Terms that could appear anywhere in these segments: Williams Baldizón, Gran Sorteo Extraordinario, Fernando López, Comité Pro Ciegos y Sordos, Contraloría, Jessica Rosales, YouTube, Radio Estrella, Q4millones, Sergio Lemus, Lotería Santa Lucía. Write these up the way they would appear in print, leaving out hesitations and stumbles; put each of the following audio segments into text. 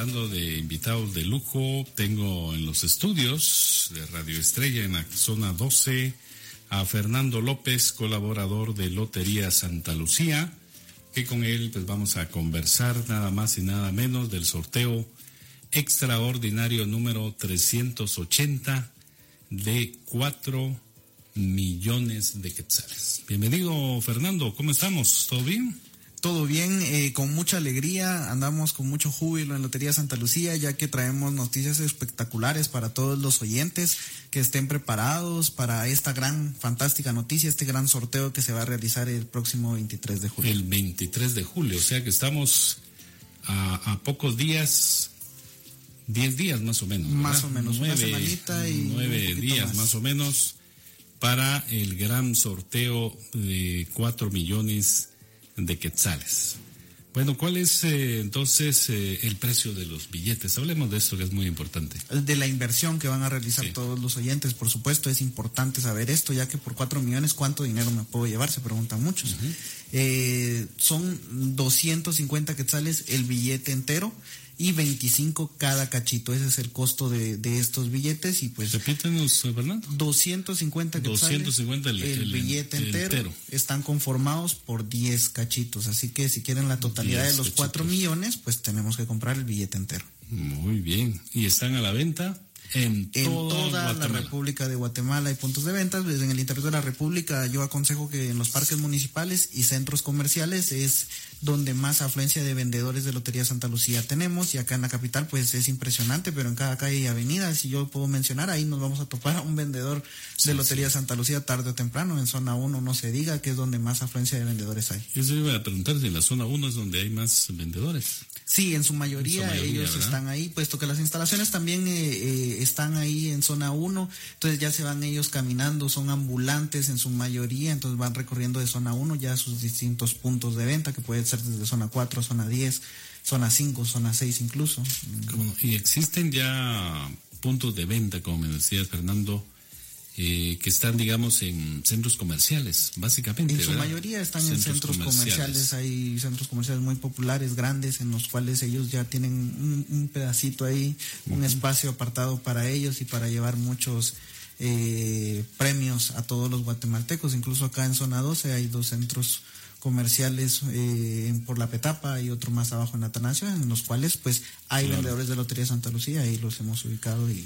hablando de invitados de lujo, tengo en los estudios de Radio Estrella en la zona 12 a Fernando López, colaborador de Lotería Santa Lucía, que con él pues vamos a conversar nada más y nada menos del sorteo extraordinario número 380 de 4 millones de quetzales. Bienvenido, Fernando, ¿cómo estamos? ¿Todo bien? Todo bien, con mucha alegría, andamos con mucho júbilo en Lotería Santa Lucía, ya que traemos noticias espectaculares para todos los oyentes, que estén preparados para esta gran, fantástica noticia, este gran sorteo que se va a realizar el próximo 23 de julio. El 23 de julio, o sea que estamos a pocos días, 10 días más o menos. Más o menos, 9, una semanita y 9 días más o menos para el gran sorteo de 4 millones de quetzales. Bueno, ¿cuál es entonces el precio de los billetes? Hablemos de esto, que es muy importante. De la inversión que van a realizar todos los oyentes, por supuesto, es importante saber esto, ya que por 4 millones, ¿cuánto dinero me puedo llevar? Se preguntan muchos. Uh-huh. Son 250 quetzales el billete entero y 25 cada cachito. Ese es el costo de estos billetes. Y pues repítanos, Fernando. 250 quetzales, 250 el billete entero. Están conformados por 10 cachitos. Así que si quieren la totalidad de los cachitos, 4 millones, pues tenemos que comprar el billete entero. Muy bien. ¿Y están a la venta? En toda la República de Guatemala hay puntos de ventas. Pues en el interior de la República yo aconsejo que en los parques municipales y centros comerciales es donde más afluencia de vendedores de Lotería Santa Lucía tenemos, y acá en la capital pues es impresionante, pero en cada calle y avenida, si yo puedo mencionar, ahí nos vamos a topar a un vendedor de Lotería Santa Lucía tarde o temprano. En zona 1 no se diga, que es donde más afluencia de vendedores hay. Yo se iba a preguntar si en la zona 1 es donde hay más vendedores. Sí, en su mayoría ellos, ¿verdad?, están ahí, puesto que las instalaciones también están ahí en zona 1, entonces ya se van ellos caminando, son ambulantes en su mayoría, entonces van recorriendo de zona 1 ya sus distintos puntos de venta, que pueden ser desde zona 4, zona 10, zona 5, zona 6 incluso. Bueno, y existen ya puntos de venta, como me decías, Fernando, que están, digamos, en centros comerciales, básicamente. En su mayoría están en centros comerciales. Hay centros comerciales muy populares, grandes, en los cuales ellos ya tienen un pedacito ahí, un espacio apartado para ellos y para llevar muchos premios a todos los guatemaltecos. Incluso acá en zona 12 hay 2 centros comerciales por la Petapa y otro más abajo en Atanasio, en los cuales pues hay vendedores de Lotería Santa Lucía, ahí los hemos ubicado y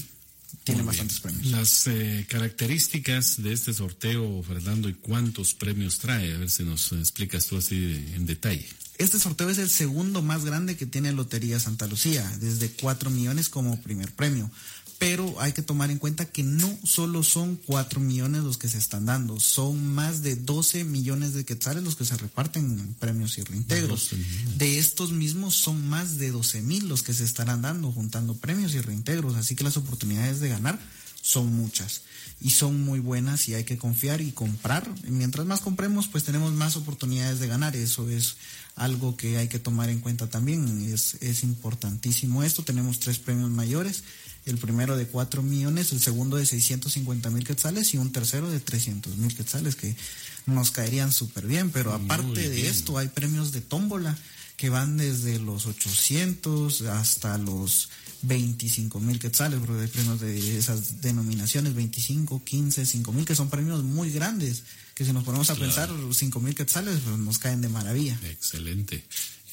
tiene bastantes premios. Las características de este sorteo, Fernando, y cuántos premios trae, a ver si nos explicas tú así en detalle. Este sorteo es el segundo más grande que tiene Lotería Santa Lucía, desde 4 millones como primer premio. Pero hay que tomar en cuenta que no solo son 4 millones los que se están dando, son más de 12 millones de quetzales los que se reparten en premios y reintegros. De estos mismos son más de 12,000 los que se estarán dando, juntando premios y reintegros, así que las oportunidades de ganar son muchas y son muy buenas, y hay que confiar y comprar. Mientras más compremos, pues tenemos más oportunidades de ganar. Eso es algo que hay que tomar en cuenta también, es importantísimo esto. Tenemos 3 premios mayores, el primero de 4 millones, el segundo de 650,000 quetzales y un tercero de 300,000 quetzales, que nos caerían súper bien. Pero aparte de esto, hay premios de tómbola que van desde los 800 hasta los 25,000 quetzales, porque hay premios de esas denominaciones, 25, 15, 5,000, que son premios muy grandes, que si nos ponemos a pensar, 5,000 quetzales pues nos caen de maravilla. Excelente.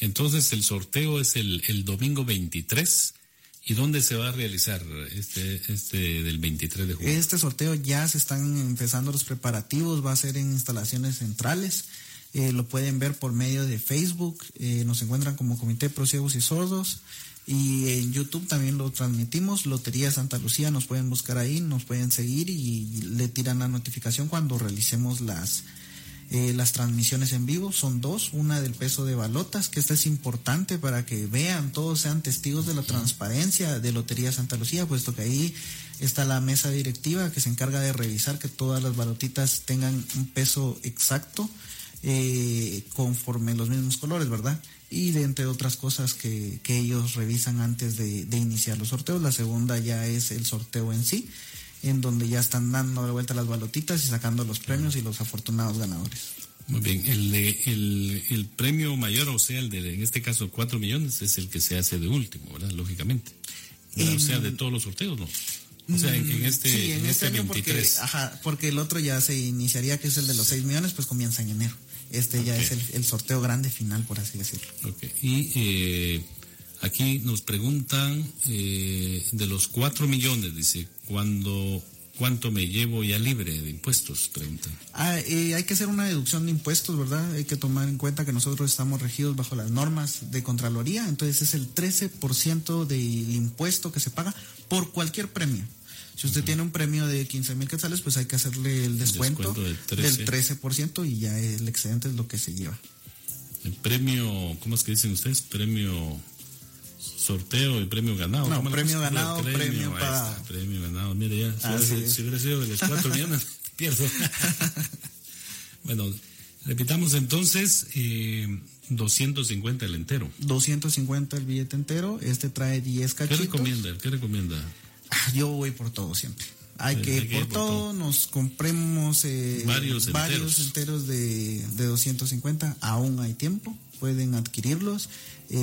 Entonces el sorteo es el domingo 23. ¿Y dónde se va a realizar este del 23 de julio? Este sorteo ya se están empezando los preparativos, va a ser en instalaciones centrales. Lo pueden ver por medio de Facebook, nos encuentran como Comité Pro Ciegos y Sordos, y en YouTube también lo transmitimos, Lotería Santa Lucía, nos pueden buscar ahí, nos pueden seguir y le tiran la notificación cuando realicemos las transmisiones en vivo. Son 2, una del peso de balotas, que esta es importante para que vean, todos sean testigos de la transparencia de Lotería Santa Lucía, puesto que ahí está la mesa directiva que se encarga de revisar que todas las balotitas tengan un peso exacto, conforme los mismos colores, ¿verdad? Y de entre otras cosas que ellos revisan antes de iniciar los sorteos. La segunda ya es el sorteo en sí, en donde ya están dando de vuelta las balotitas y sacando los premios y los afortunados ganadores. Muy bien, el premio mayor, o sea, el de, en este caso 4 millones, es el que se hace de último, ¿verdad? Lógicamente. O sea, de todos los sorteos, ¿no? O sea, en este 23. Porque el otro ya se iniciaría, que es el de los 6 millones, pues comienza en enero. Ya es el sorteo grande final, por así decirlo. Okay. Y aquí nos preguntan, de los 4 millones, dice, ¿cuánto me llevo ya libre de impuestos? Preguntan. Hay que hacer una deducción de impuestos, ¿verdad? Hay que tomar en cuenta que nosotros estamos regidos bajo las normas de Contraloría, entonces es el 13% del impuesto que se paga por cualquier premio. Si usted tiene un premio de 15,000 quetzales, pues hay que hacerle el descuento del 13% y ya el excedente es lo que se lleva. El premio, ¿cómo es que dicen ustedes? Premio sorteo y premio ganado. No, premio ganado, premio para... Premio ganado, mire ya, si hubiera sido de los 4 millones, pierdo. Bueno, repitamos entonces, 250 el entero. 250 el billete entero, trae 10 cachitos. ¿Qué recomienda? Yo voy por todo siempre. Hay que ir por todo. Nos compremos varios enteros de 250. Aún hay tiempo, pueden adquirirlos.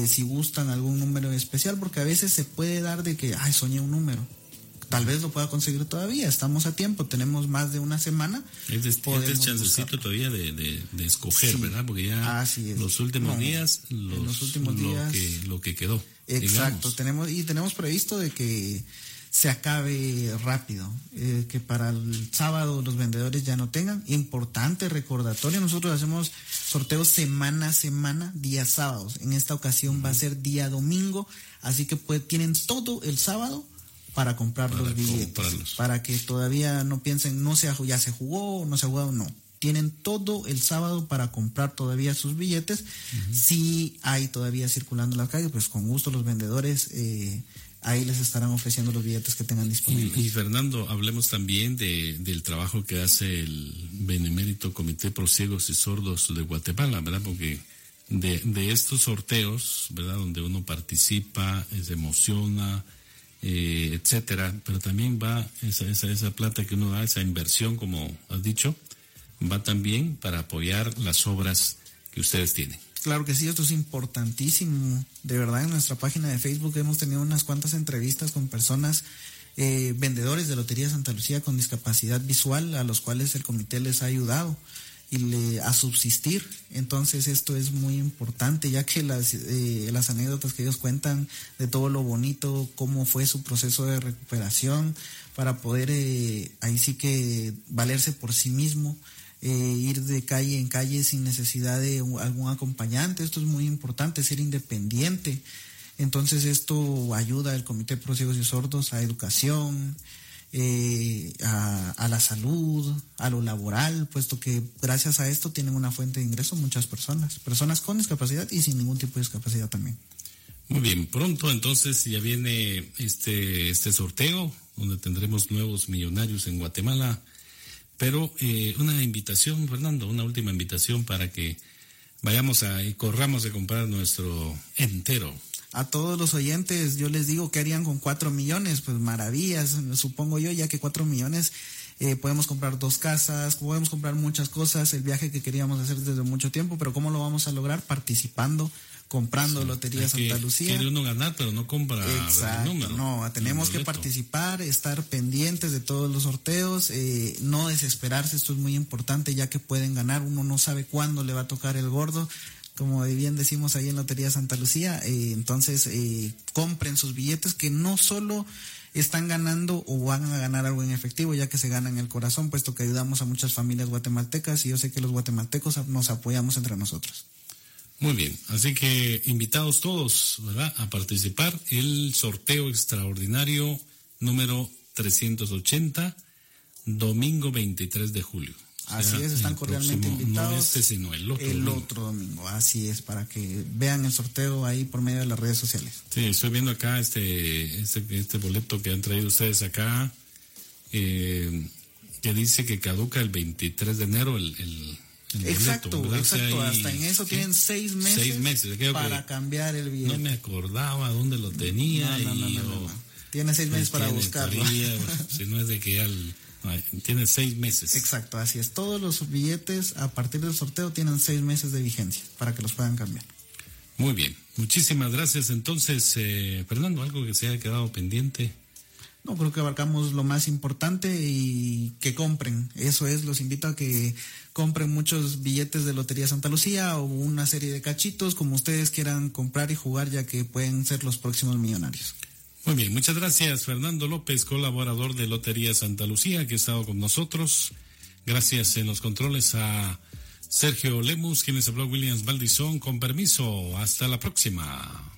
Si gustan algún número especial, porque a veces se puede dar de que, soñé un número. Tal vez lo pueda conseguir todavía. Estamos a tiempo, tenemos más de una semana. Este chancecito todavía de escoger, sí, ¿verdad? Porque ya los últimos días lo que quedó. Exacto, digamos. Tenemos previsto de que se acabe rápido, que para el sábado los vendedores ya no tengan. Importante recordatorio, nosotros hacemos sorteos semana a semana, días sábados. En esta ocasión va a ser día domingo, así que tienen todo el sábado para comprar los billetes, para que todavía no piensen, ya se jugó, no se ha jugado, no. Tienen todo el sábado para comprar todavía sus billetes. Si hay todavía circulando en la calle, pues con gusto los vendedores... ahí les estarán ofreciendo los billetes que tengan disponibles. Y Fernando, hablemos también del trabajo que hace el benemérito Comité Pro Ciegos y Sordos de Guatemala, ¿verdad? Porque de estos sorteos, ¿verdad? Donde uno participa, se emociona, etcétera, pero también va esa plata que uno da, esa inversión, como has dicho, va también para apoyar las obras que ustedes tienen. Claro que sí, esto es importantísimo. De verdad, en nuestra página de Facebook hemos tenido unas cuantas entrevistas con personas, vendedores de Lotería Santa Lucía con discapacidad visual, a los cuales el comité les ha ayudado a subsistir. Entonces esto es muy importante, ya que las anécdotas que ellos cuentan de todo lo bonito, cómo fue su proceso de recuperación para poder ahí sí que valerse por sí mismo. Ir de calle en calle sin necesidad de algún acompañante. Esto es muy importante, ser independiente. Entonces esto ayuda al Comité Pro Ciegos y Sordos a educación, a la salud, a lo laboral, puesto que gracias a esto tienen una fuente de ingreso muchas personas con discapacidad y sin ningún tipo de discapacidad también. Muy bien, pronto entonces ya viene este sorteo, donde tendremos nuevos millonarios en Guatemala. Pero una invitación, Fernando, una última invitación para que vayamos y corramos a comprar nuestro entero. A todos los oyentes, yo les digo, ¿qué harían con 4 millones? Pues maravillas, supongo yo, ya que 4 millones podemos comprar 2 casas, podemos comprar muchas cosas, el viaje que queríamos hacer desde mucho tiempo, pero ¿cómo lo vamos a lograr? Participando, comprando Lotería Santa Lucía. Quiere uno ganar, pero no compra. Exacto, el número. No, tenemos que participar, estar pendientes de todos los sorteos, no desesperarse, esto es muy importante, ya que pueden ganar, uno no sabe cuándo le va a tocar el gordo, como bien decimos ahí en Lotería Santa Lucía. Entonces, compren sus billetes, que no solo están ganando o van a ganar algo en efectivo, ya que se ganan el corazón, puesto que ayudamos a muchas familias guatemaltecas y yo sé que los guatemaltecos nos apoyamos entre nosotros. Muy bien, así que invitados todos, ¿verdad?, a participar. El sorteo extraordinario número 380, domingo 23 de julio. Así es, están cordialmente invitados. No sino el otro domingo. Así es, para que vean el sorteo ahí por medio de las redes sociales. Sí, estoy viendo acá este boleto que han traído ustedes acá, que dice que caduca el 23 de enero el boleto. Exacto, hasta en eso tienen 6 meses, para cambiar el billete. No me acordaba dónde lo tenía. No. Tiene 6 meses para buscarlo. Si no es de que ya... tienen 6 meses. Exacto, así es. Todos los billetes a partir del sorteo tienen 6 meses de vigencia para que los puedan cambiar. Muy bien, muchísimas gracias. Entonces, Fernando, ¿algo que se haya quedado pendiente? No, creo que abarcamos lo más importante, y que compren. Eso es, los invito a que compren muchos billetes de Lotería Santa Lucía o una serie de cachitos, como ustedes quieran comprar y jugar, ya que pueden ser los próximos millonarios. Muy bien, muchas gracias, Fernando López, colaborador de Lotería Santa Lucía, que ha estado con nosotros. Gracias en los controles a Sergio Lemus, quien les habló Williams Baldizón. Con permiso, hasta la próxima.